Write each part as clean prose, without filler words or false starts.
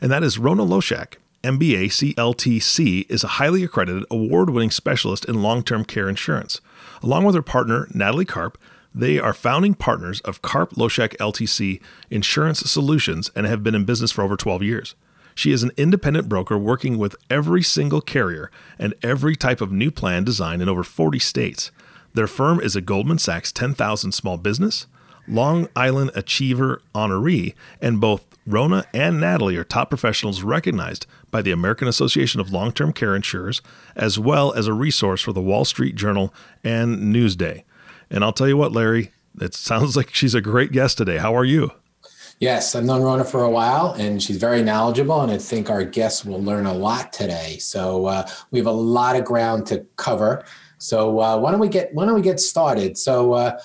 and that is Rona Loshak. MBA CLTC is a highly accredited, award-winning specialist in long-term care insurance. Along with her partner, Natalie Karp, they are founding partners of Karp Loshak LTC Insurance Solutions and have been in business for over 12 years. She is an independent broker working with every single carrier and every type of new plan design in over 40 states. Their firm is a Goldman Sachs 10,000 small business, Long Island Achiever honoree, and both Rona and Natalie are top professionals recognized by the American Association of Long-Term Care Insurers, as well as a resource for the Wall Street Journal and Newsday. And I'll tell you what, Larry, it sounds like she's a great guest today. How are you? Yes, I've known Rona for a while, and she's very knowledgeable, and I think our guests will learn a lot today. So we have a lot of ground to cover. So why don't we get started? So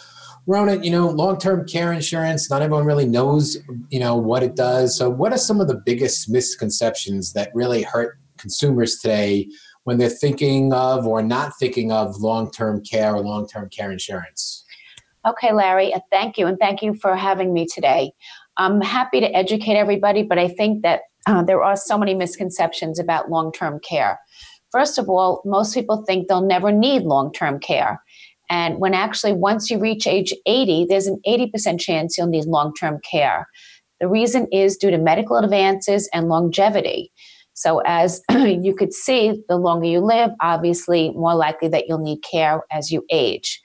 Rona, long-term care insurance, not everyone really knows, what it does. So what are some of the biggest misconceptions that really hurt consumers today when they're thinking of or not thinking of long-term care or long-term care insurance? Okay, Larry, thank you. And thank you for having me today. I'm happy to educate everybody, but I think that there are so many misconceptions about long-term care. First of all, most people think they'll never need long-term care. And when actually once you reach age 80, there's an 80% chance you'll need long-term care. The reason is due to medical advances and longevity. So as you could see, the longer you live, obviously more likely that you'll need care as you age.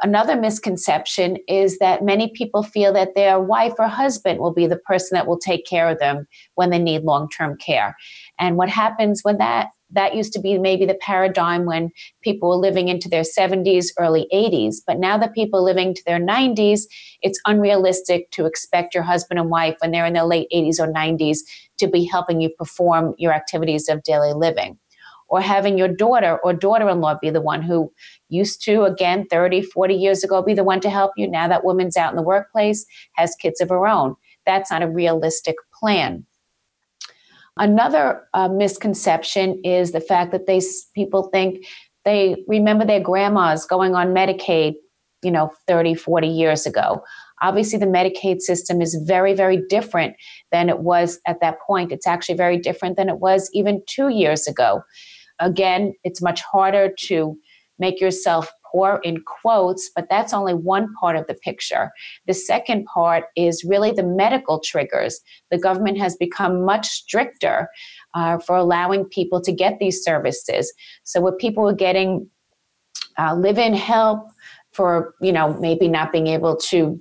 Another misconception is that many people feel that their wife or husband will be the person that will take care of them when they need long-term care. And what happens when that used to be maybe the paradigm when people were living into their 70s, early 80s. But now that people are living to their 90s, it's unrealistic to expect your husband and wife when they're in their late 80s or 90s to be helping you perform your activities of daily living. Or having your daughter or daughter-in-law be the one who used to, again, 30, 40 years ago, be the one to help you. Now that woman's out in the workplace, has kids of her own. That's not a realistic plan. Another misconception is the fact that people think they remember their grandmas going on Medicaid, 30, 40 years ago. Obviously, the Medicaid system is very, very different than it was at that point. It's actually very different than it was even 2 years ago. Again, it's much harder to make yourself poor in quotes, but that's only one part of the picture. The second part is really the medical triggers. The government has become much stricter for allowing people to get these services. So what people were getting live-in help for, maybe not being able to,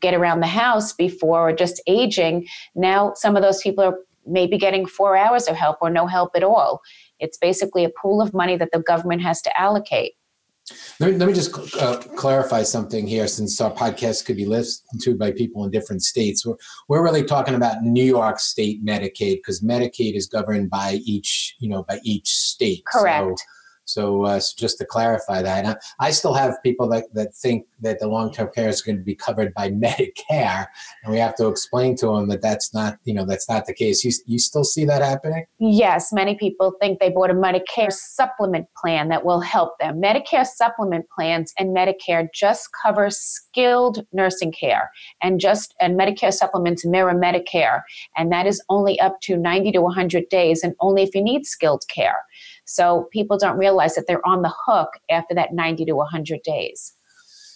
get around the house before or just aging, now some of those people are maybe getting 4 hours of help or no help at all. It's basically a pool of money that the government has to allocate. Let me just clarify something here, since our podcast could be listened to by people in different states. We're really talking about New York State Medicaid, because Medicaid is governed by each state. Correct. So just to clarify that, I still have people that think that the long-term care is going to be covered by Medicare, and we have to explain to them that that's not the case. You still see that happening? Yes, many people think they bought a Medicare supplement plan that will help them. Medicare supplement plans and Medicare just cover skilled nursing care, and Medicare supplements mirror Medicare, and that is only up to 90 to 100 days, and only if you need skilled care. So people don't realize that they're on the hook after that 90 to 100 days.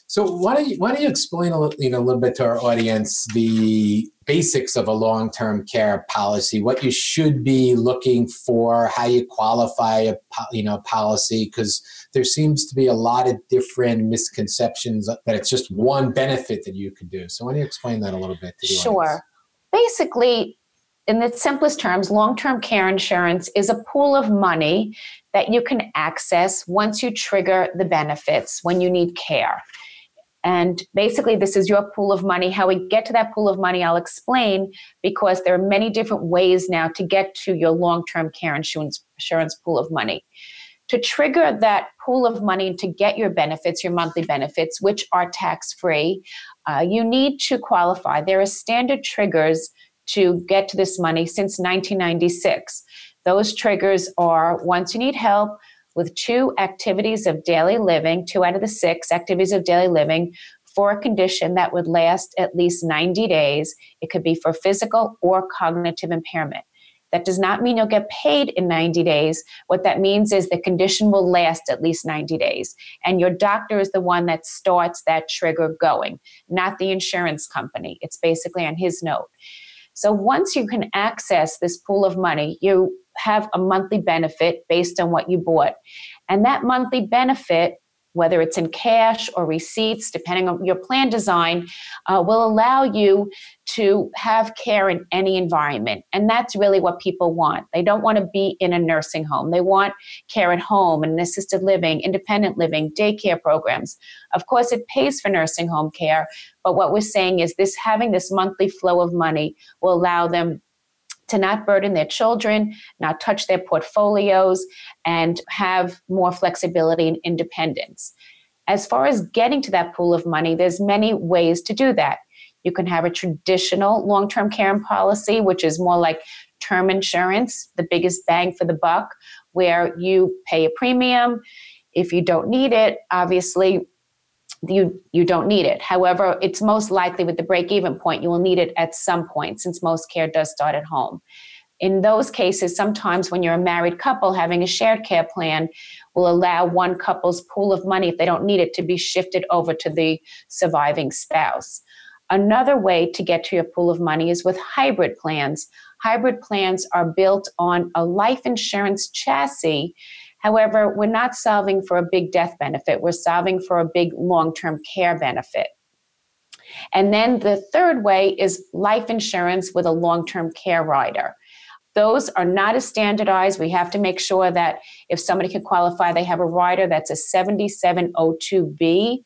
So why don't you explain a little bit to our audience the basics of a long-term care policy, what you should be looking for, how you qualify a policy, because there seems to be a lot of different misconceptions that it's just one benefit that you could do. So why don't you explain that a little bit to the audience? Basically, in the simplest terms, long-term care insurance is a pool of money that you can access once you trigger the benefits when you need care. And basically, this is your pool of money. How we get to that pool of money, I'll explain, because there are many different ways now to get to your long-term care insurance pool of money. To trigger that pool of money to get your benefits, your monthly benefits, which are tax-free, you need to qualify. There are standard triggers to get to this money since 1996. Those triggers are once you need help with two activities of daily living, 2 out of the 6 activities of daily living for a condition that would last at least 90 days. It could be for physical or cognitive impairment. That does not mean you'll get paid in 90 days. What that means is the condition will last at least 90 days. And your doctor is the one that starts that trigger going, not the insurance company. It's basically on his note. So once you can access this pool of money, you have a monthly benefit based on what you bought. And that monthly benefit, whether it's in cash or receipts, depending on your plan design, will allow you to have care in any environment. And that's really what people want. They don't want to be in a nursing home. They want care at home and assisted living, independent living, daycare programs. Of course, it pays for nursing home care. But what we're saying is this having this monthly flow of money will allow them to not burden their children, not touch their portfolios, and have more flexibility and independence. As far as getting to that pool of money, there's many ways to do that. You can have a traditional long-term care policy, which is more like term insurance, the biggest bang for the buck, where you pay a premium. If you don't need it, obviously, you don't need it. However, it's most likely with the break-even point, you will need it at some point since most care does start at home. In those cases, sometimes when you're a married couple, having a shared care plan will allow one couple's pool of money, if they don't need it, to be shifted over to the surviving spouse. Another way to get to your pool of money is with hybrid plans. Hybrid plans are built on a life insurance chassis. However, we're not solving for a big death benefit. We're solving for a big long-term care benefit. And then the third way is life insurance with a long-term care rider. Those are not as standardized. We have to make sure that if somebody can qualify, they have a rider that's a 7702B.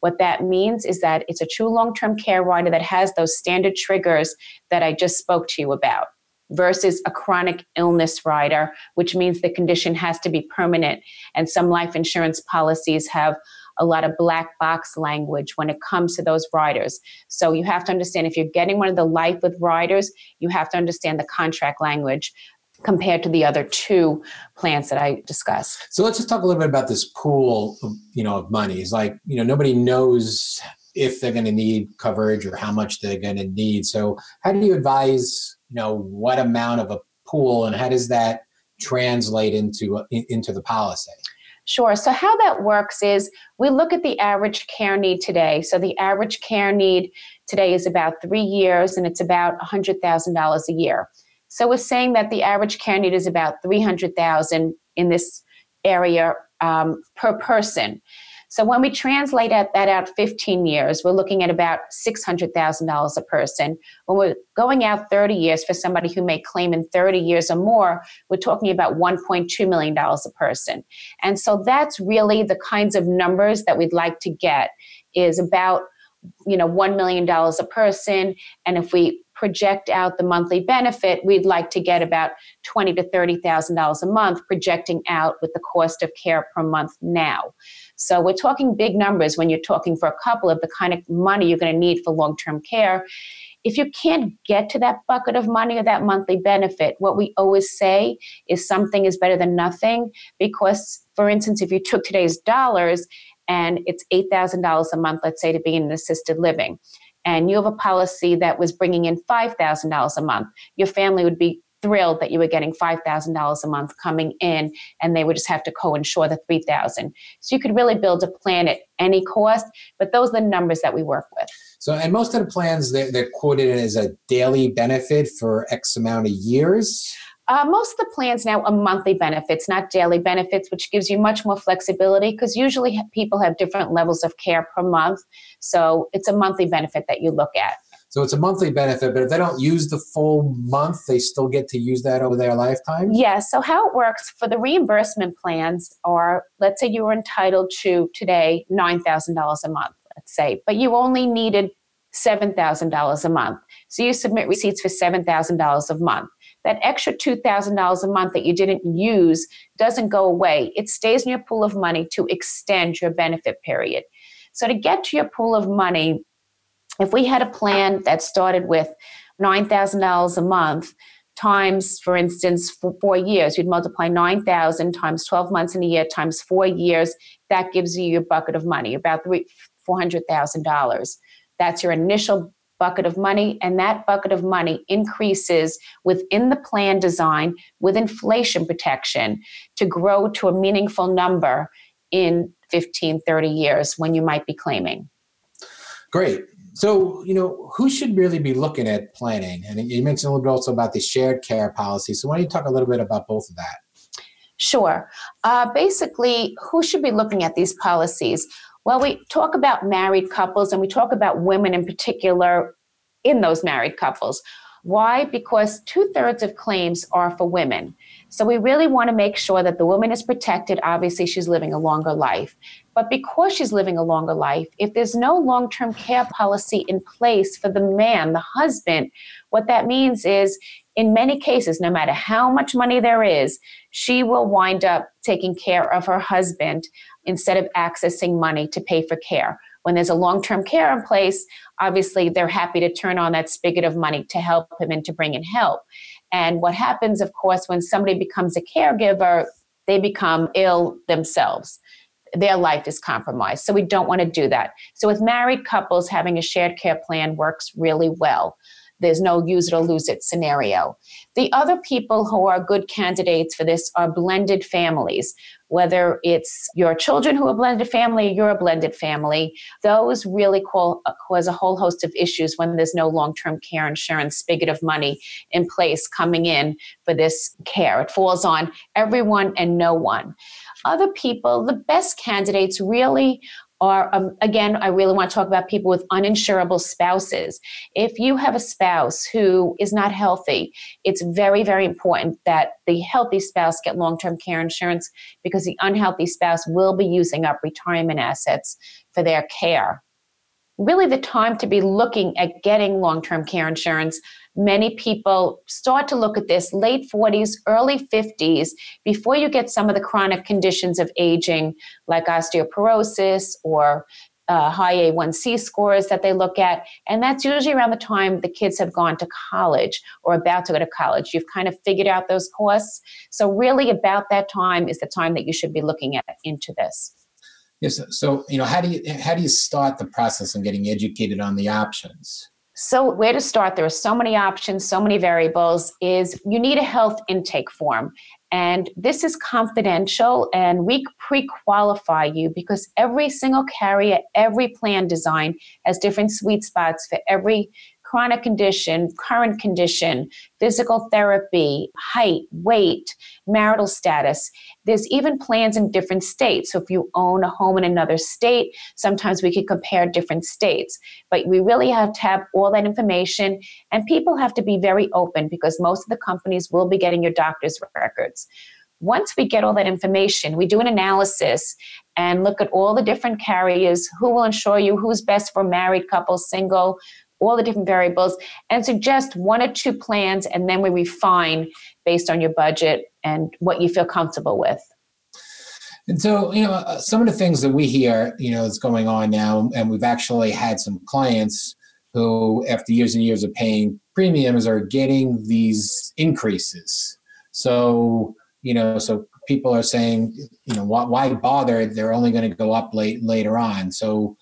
What that means is that it's a true long-term care rider that has those standard triggers that I just spoke to you about, versus a chronic illness rider, which means the condition has to be permanent. And some life insurance policies have a lot of black box language when it comes to those riders. So you have to understand if you're getting one of the life with riders, you have to understand the contract language compared to the other two plans that I discussed. So let's just talk a little bit about this pool of, of money. It's like, nobody knows if they're going to need coverage or how much they're going to need. So how do you advise, what amount of a pool and how does that translate into the policy? Sure. So how that works is we look at the average care need today. So the average care need today is about 3 years and it's about $100,000 a year. So we're saying that the average care need is about $300,000 in this area per person. So when we translate that out 15 years, we're looking at about $600,000 a person. When we're going out 30 years for somebody who may claim in 30 years or more, we're talking about $1.2 million a person. And so that's really the kinds of numbers that we'd like to get is about, $1 million a person. And if we project out the monthly benefit, we'd like to get about $20,000 to $30,000 a month, projecting out with the cost of care per month now. So we're talking big numbers when you're talking for a couple of the kind of money you're going to need for long-term care. If you can't get to that bucket of money or that monthly benefit, what we always say is something is better than nothing because, for instance, if you took today's dollars and it's $8,000 a month, let's say, to be in an assisted living, and you have a policy that was bringing in $5,000 a month, your family would be thrilled that you were getting $5,000 a month coming in, and they would just have to co-insure the $3,000. So you could really build a plan at any cost, but those are the numbers that we work with. So, and most of the plans, they're quoted as a daily benefit for X amount of years? Most of the plans now are monthly benefits, not daily benefits, which gives you much more flexibility because usually people have different levels of care per month. So it's a monthly benefit that you look at. So it's a monthly benefit, but if they don't use the full month, they still get to use that over their lifetime? Yes. So how it works for the reimbursement plans are, let's say you were entitled to today $9,000 a month. let's say, but you only needed $7,000 a month. So you submit receipts for $7,000 a month. That extra $2,000 a month that you didn't use doesn't go away. It stays in your pool of money to extend your benefit period. So to get to your pool of money, if we had a plan that started with $9,000 a month times, for instance, for 4 years, you'd multiply 9,000 times 12 months in a year times 4 years. That gives you your bucket of money, about $400,000. That's your initial bucket of money, and that bucket of money increases within the plan design with inflation protection to grow to a meaningful number in 15, 30 years when you might be claiming. Great. So, who should really be looking at planning? And you mentioned a little bit also about the shared care policy. So why don't you talk a little bit about both of that? Sure. Basically, who should be looking at these policies? Well, we talk about married couples, and we talk about women in particular in those married couples. Why? Because 2/3 of claims are for women. So we really want to make sure that the woman is protected. Obviously, she's living a longer life. But because she's living a longer life, if there's no long-term care policy in place for the man, the husband, what that means is, in many cases, no matter how much money there is, she will wind up taking care of her husband instead of accessing money to pay for care. When there's a long-term care in place, obviously, they're happy to turn on that spigot of money to help him and to bring in help. And what happens, of course, when somebody becomes a caregiver, they become ill themselves. Their life is compromised. So we don't want to do that. So with married couples, having a shared care plan works really well. There's no use it or lose it scenario. The other people who are good candidates for this are blended families, whether it's your children who are blended family, or you're a blended family. Those really cause a whole host of issues when there's no long-term care insurance spigot of money in place coming in for this care. It falls on everyone and no one. Other people, the best candidates really are, again, I really want to talk about people with uninsurable spouses. If you have a spouse who is not healthy, it's very, very important that the healthy spouse get long-term care insurance, because the unhealthy spouse will be using up retirement assets for their care. Really, the time to be looking at getting long-term care insurance, many people start to look at this late 40s, early 50s, before you get some of the chronic conditions of aging, like osteoporosis or high A1C scores that they look at. And that's usually around the time the kids have gone to college or about to go to college. You've kind of figured out those costs. So really about that time is the time that you should be looking at into this. Yes. So, how do you start the process of getting educated on the options? So where to start? There are so many options, so many variables. Is you need a health intake form. And this is confidential, and we pre-qualify you because every single carrier, every plan design has different sweet spots for every chronic condition, current condition, physical therapy, height, weight, marital status. There's even plans in different states. So if you own a home in another state, sometimes we can compare different states. But we really have to have all that information, and people have to be very open because most of the companies will be getting your doctor's records. Once we get all that information, we do an analysis and look at all the different carriers, who will insure you, who's best for married couples, single, all the different variables, and suggest one or two plans, and then we refine based on your budget and what you feel comfortable with. And so, some of the things that we hear, is going on now, and we've actually had some clients who, after years and years of paying premiums, are getting these increases. So, people are saying, why bother? They're only going to go up later on. So,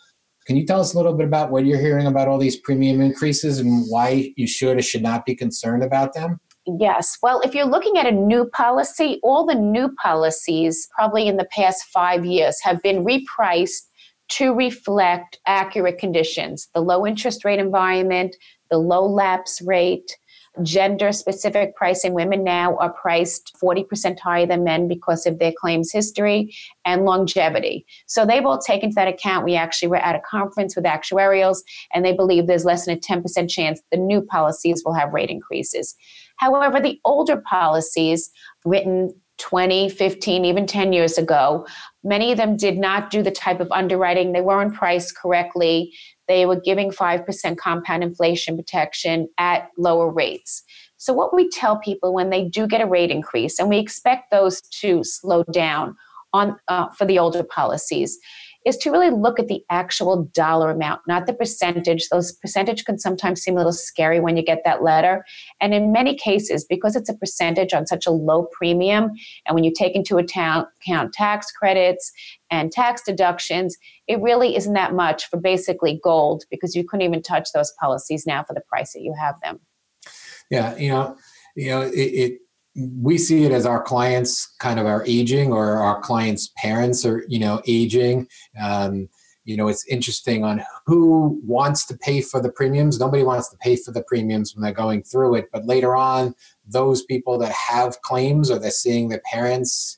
can you tell us a little bit about what you're hearing about all these premium increases and why you should or should not be concerned about them? Yes. Well, if you're looking at a new policy, all the new policies probably in the past 5 years have been repriced to reflect accurate conditions, the low interest rate environment, the low lapse rate, gender-specific pricing. Women now are priced 40% higher than men because of their claims history and longevity. So they will take into that account. We actually were at a conference with actuarials, and they believe there's less than a 10% chance the new policies will have rate increases. However, the older policies written 20, 15, even 10 years ago. Many of them did not do the type of underwriting. They weren't priced correctly. They were giving 5% compound inflation protection at lower rates. So what we tell people when they do get a rate increase, and we expect those to slow down on for the older policies, is to really look at the actual dollar amount, not the percentage. Those percentage can sometimes seem a little scary when you get that letter. And in many cases, because it's a percentage on such a low premium, and when you take into account tax credits and tax deductions, it really isn't that much for basically gold, because you couldn't even touch those policies now for the price that you have them. Yeah, it we see it as our clients kind of are aging, or our clients' parents are, aging. It's interesting on who wants to pay for the premiums. Nobody wants to pay for the premiums when they're going through it. But later on, those people that have claims, or they're seeing their parents,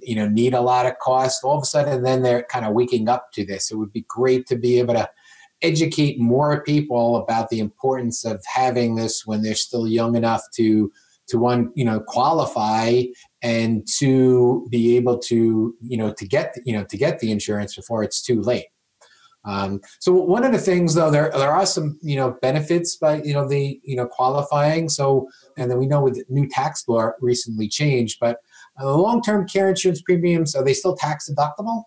need a lot of cost, all of a sudden then they're kind of waking up to this. It would be great to be able to educate more people about the importance of having this when they're still young enough to one, qualify, and to be able to, to get the insurance before it's too late. So one of the things, though, there are some, benefits by, qualifying. So, and then we know with the new tax law recently changed, but the long-term care insurance premiums, are they still tax deductible?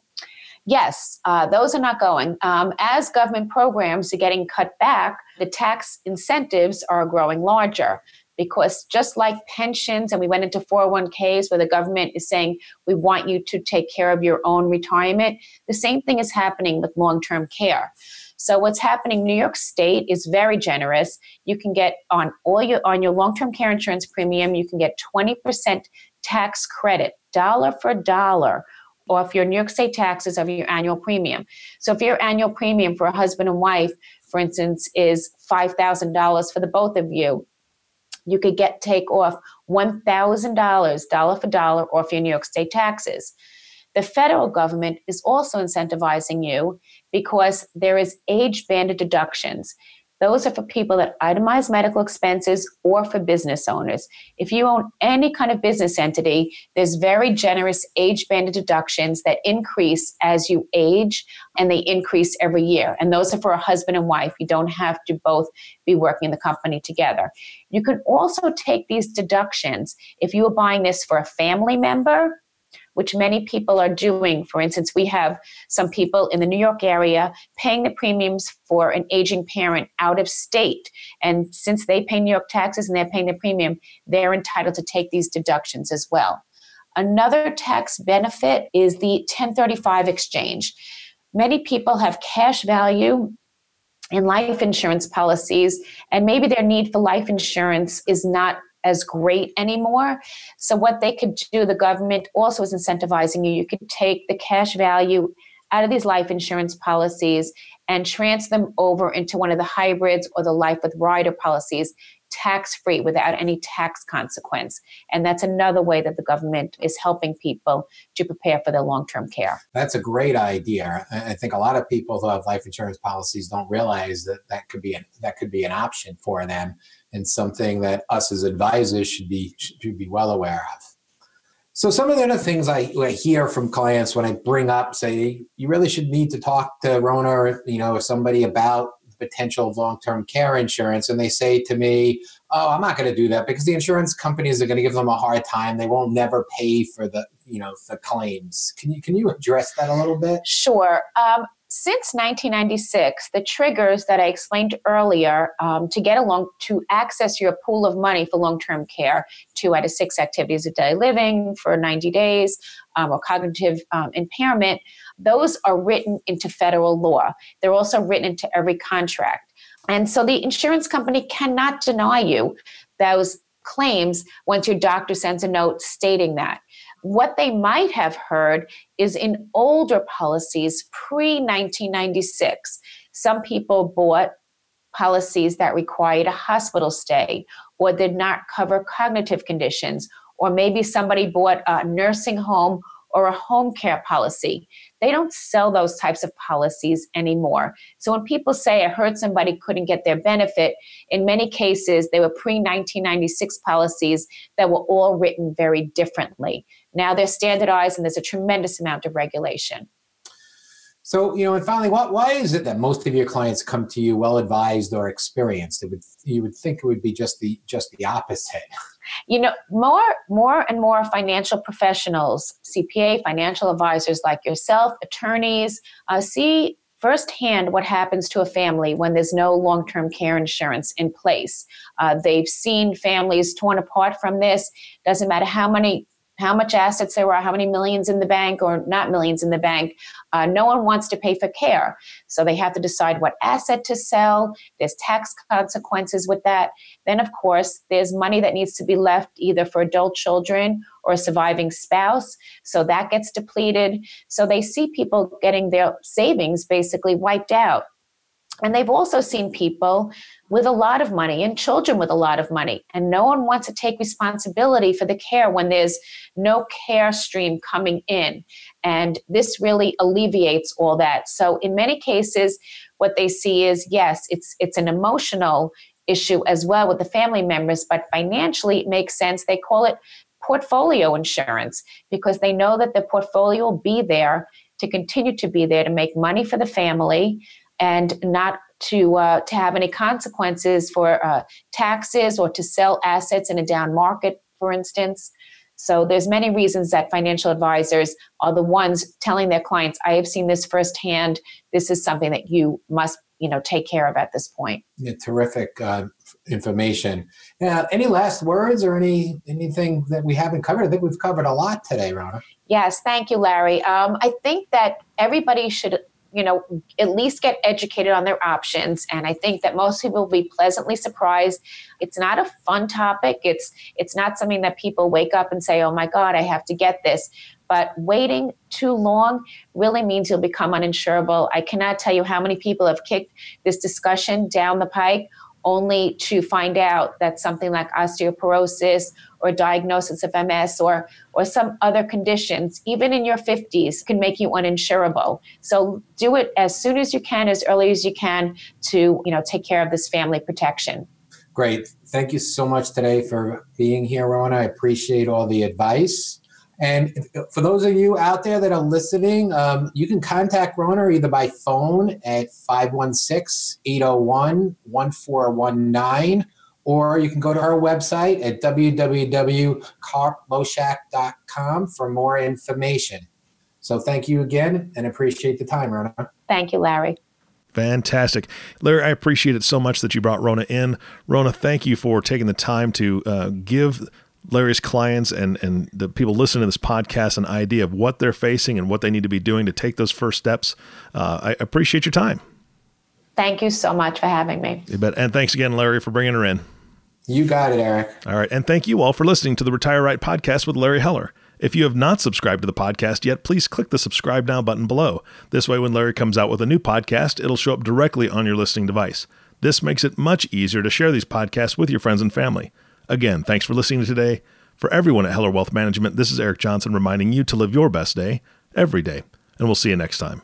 Yes, those are not going. As government programs are getting cut back, the tax incentives are growing larger, because just like pensions, and we went into 401ks where the government is saying, we want you to take care of your own retirement, the same thing is happening with long-term care. So what's happening, New York State is very generous. You can get on your long-term care insurance premium, you can get 20% tax credit, dollar for dollar, off your New York State taxes of your annual premium. So if your annual premium for a husband and wife, for instance, is $5,000 for the both of you, you could take off $1,000 dollar for dollar off your New York State taxes. The federal government is also incentivizing you, because there is age-banded deductions. Those are for people that itemize medical expenses, or for business owners. If you own any kind of business entity, there's very generous age-banded deductions that increase as you age, and they increase every year. And those are for a husband and wife. You don't have to both be working in the company together. You can also take these deductions if you are buying this for a family member, which many people are doing. For instance, we have some people in the New York area paying the premiums for an aging parent out of state. And since they pay New York taxes and they're paying the premium, they're entitled to take these deductions as well. Another tax benefit is the 1035 exchange. Many people have cash value in life insurance policies, and maybe their need for life insurance is not as great anymore. So what they could do, the government also is incentivizing you. You could take the cash value out of these life insurance policies and transfer them over into one of the hybrids or the life with rider policies, tax-free, without any tax consequence. And that's another way that the government is helping people to prepare for their long-term care. That's a great idea. I think a lot of people who have life insurance policies don't realize that could be an option for them, and something that us as advisors should be well aware of. So some of the other things I hear from clients when I bring up, say, you really should need to talk to Rona or somebody about potential long-term care insurance, and they say to me, oh, I'm not going to do that because the insurance companies are going to give them a hard time. They won't never pay for the, the claims. Can you address that a little bit? Sure. Since 1996, the triggers that I explained earlier to access your pool of money for long-term care, 2 out of 6 activities of daily living for 90 days, or cognitive impairment, those are written into federal law. They're also written into every contract. And so the insurance company cannot deny you those claims once your doctor sends a note stating that. What they might have heard is in older policies pre-1996, some people bought policies that required a hospital stay or did not cover cognitive conditions, or maybe somebody bought a nursing home or a home care policy. They don't sell those types of policies anymore. So when people say, I heard somebody couldn't get their benefit, in many cases, they were pre-1996 policies that were all written very differently. Now they're standardized and there's a tremendous amount of regulation. So, and finally, why is it that most of your clients come to you well-advised or experienced? You would think it would be just the opposite. More and more financial professionals, CPA, financial advisors like yourself, attorneys, see firsthand what happens to a family when there's no long-term care insurance in place. They've seen families torn apart from this. Doesn't matter how much assets there were, how many millions in the bank or not millions in the bank, no one wants to pay for care. So they have to decide what asset to sell. There's tax consequences with that. Then, of course, there's money that needs to be left either for adult children or a surviving spouse. So that gets depleted. So they see people getting their savings basically wiped out. And they've also seen people with a lot of money and children with a lot of money. And no one wants to take responsibility for the care when there's no care stream coming in. And this really alleviates all that. So in many cases, what they see is, yes, it's an emotional issue as well with the family members, but financially it makes sense. They call it portfolio insurance because they know that the portfolio will be there to continue to be there to make money for the family, and not to have any consequences for taxes or to sell assets in a down market, for instance. So there's many reasons that financial advisors are the ones telling their clients, I have seen this firsthand. This is something that you must, take care of at this point. Yeah, terrific information. Now, any last words or anything that we haven't covered? I think we've covered a lot today, Rona. Yes, thank you, Larry. I think that everybody should at least get educated on their options. And I think that most people will be pleasantly surprised. It's not a fun topic. It's not something that people wake up and say, oh my God, I have to get this. But waiting too long really means you'll become uninsurable. I cannot tell you how many people have kicked this discussion down the pike only to find out that something like osteoporosis or diagnosis of MS or some other conditions, even in your 50s, can make you uninsurable. So do it as soon as you can, as early as you can to, take care of this family protection. Great. Thank you so much today for being here, Rona. I appreciate all the advice. And for those of you out there that are listening, you can contact Rona either by phone at 516-801-1419, or you can go to her website at www.karploshak.com for more information. So thank you again and appreciate the time, Rona. Thank you, Larry. Fantastic. Larry, I appreciate it so much that you brought Rona in. Rona, thank you for taking the time to give Larry's clients and the people listening to this podcast an idea of what they're facing and what they need to be doing to take those first steps. I appreciate your time. Thank you so much for having me. You bet. And thanks again, Larry, for bringing her in. You got it, Eric. All right. And thank you all for listening to the Retire Right podcast with Larry Heller. If you have not subscribed to the podcast yet, please click the subscribe now button below. This way, when Larry comes out with a new podcast, it'll show up directly on your listening device. This makes it much easier to share these podcasts with your friends and family. Again, thanks for listening today. For everyone at Heller Wealth Management, this is Eric Johnson reminding you to live your best day every day, and we'll see you next time.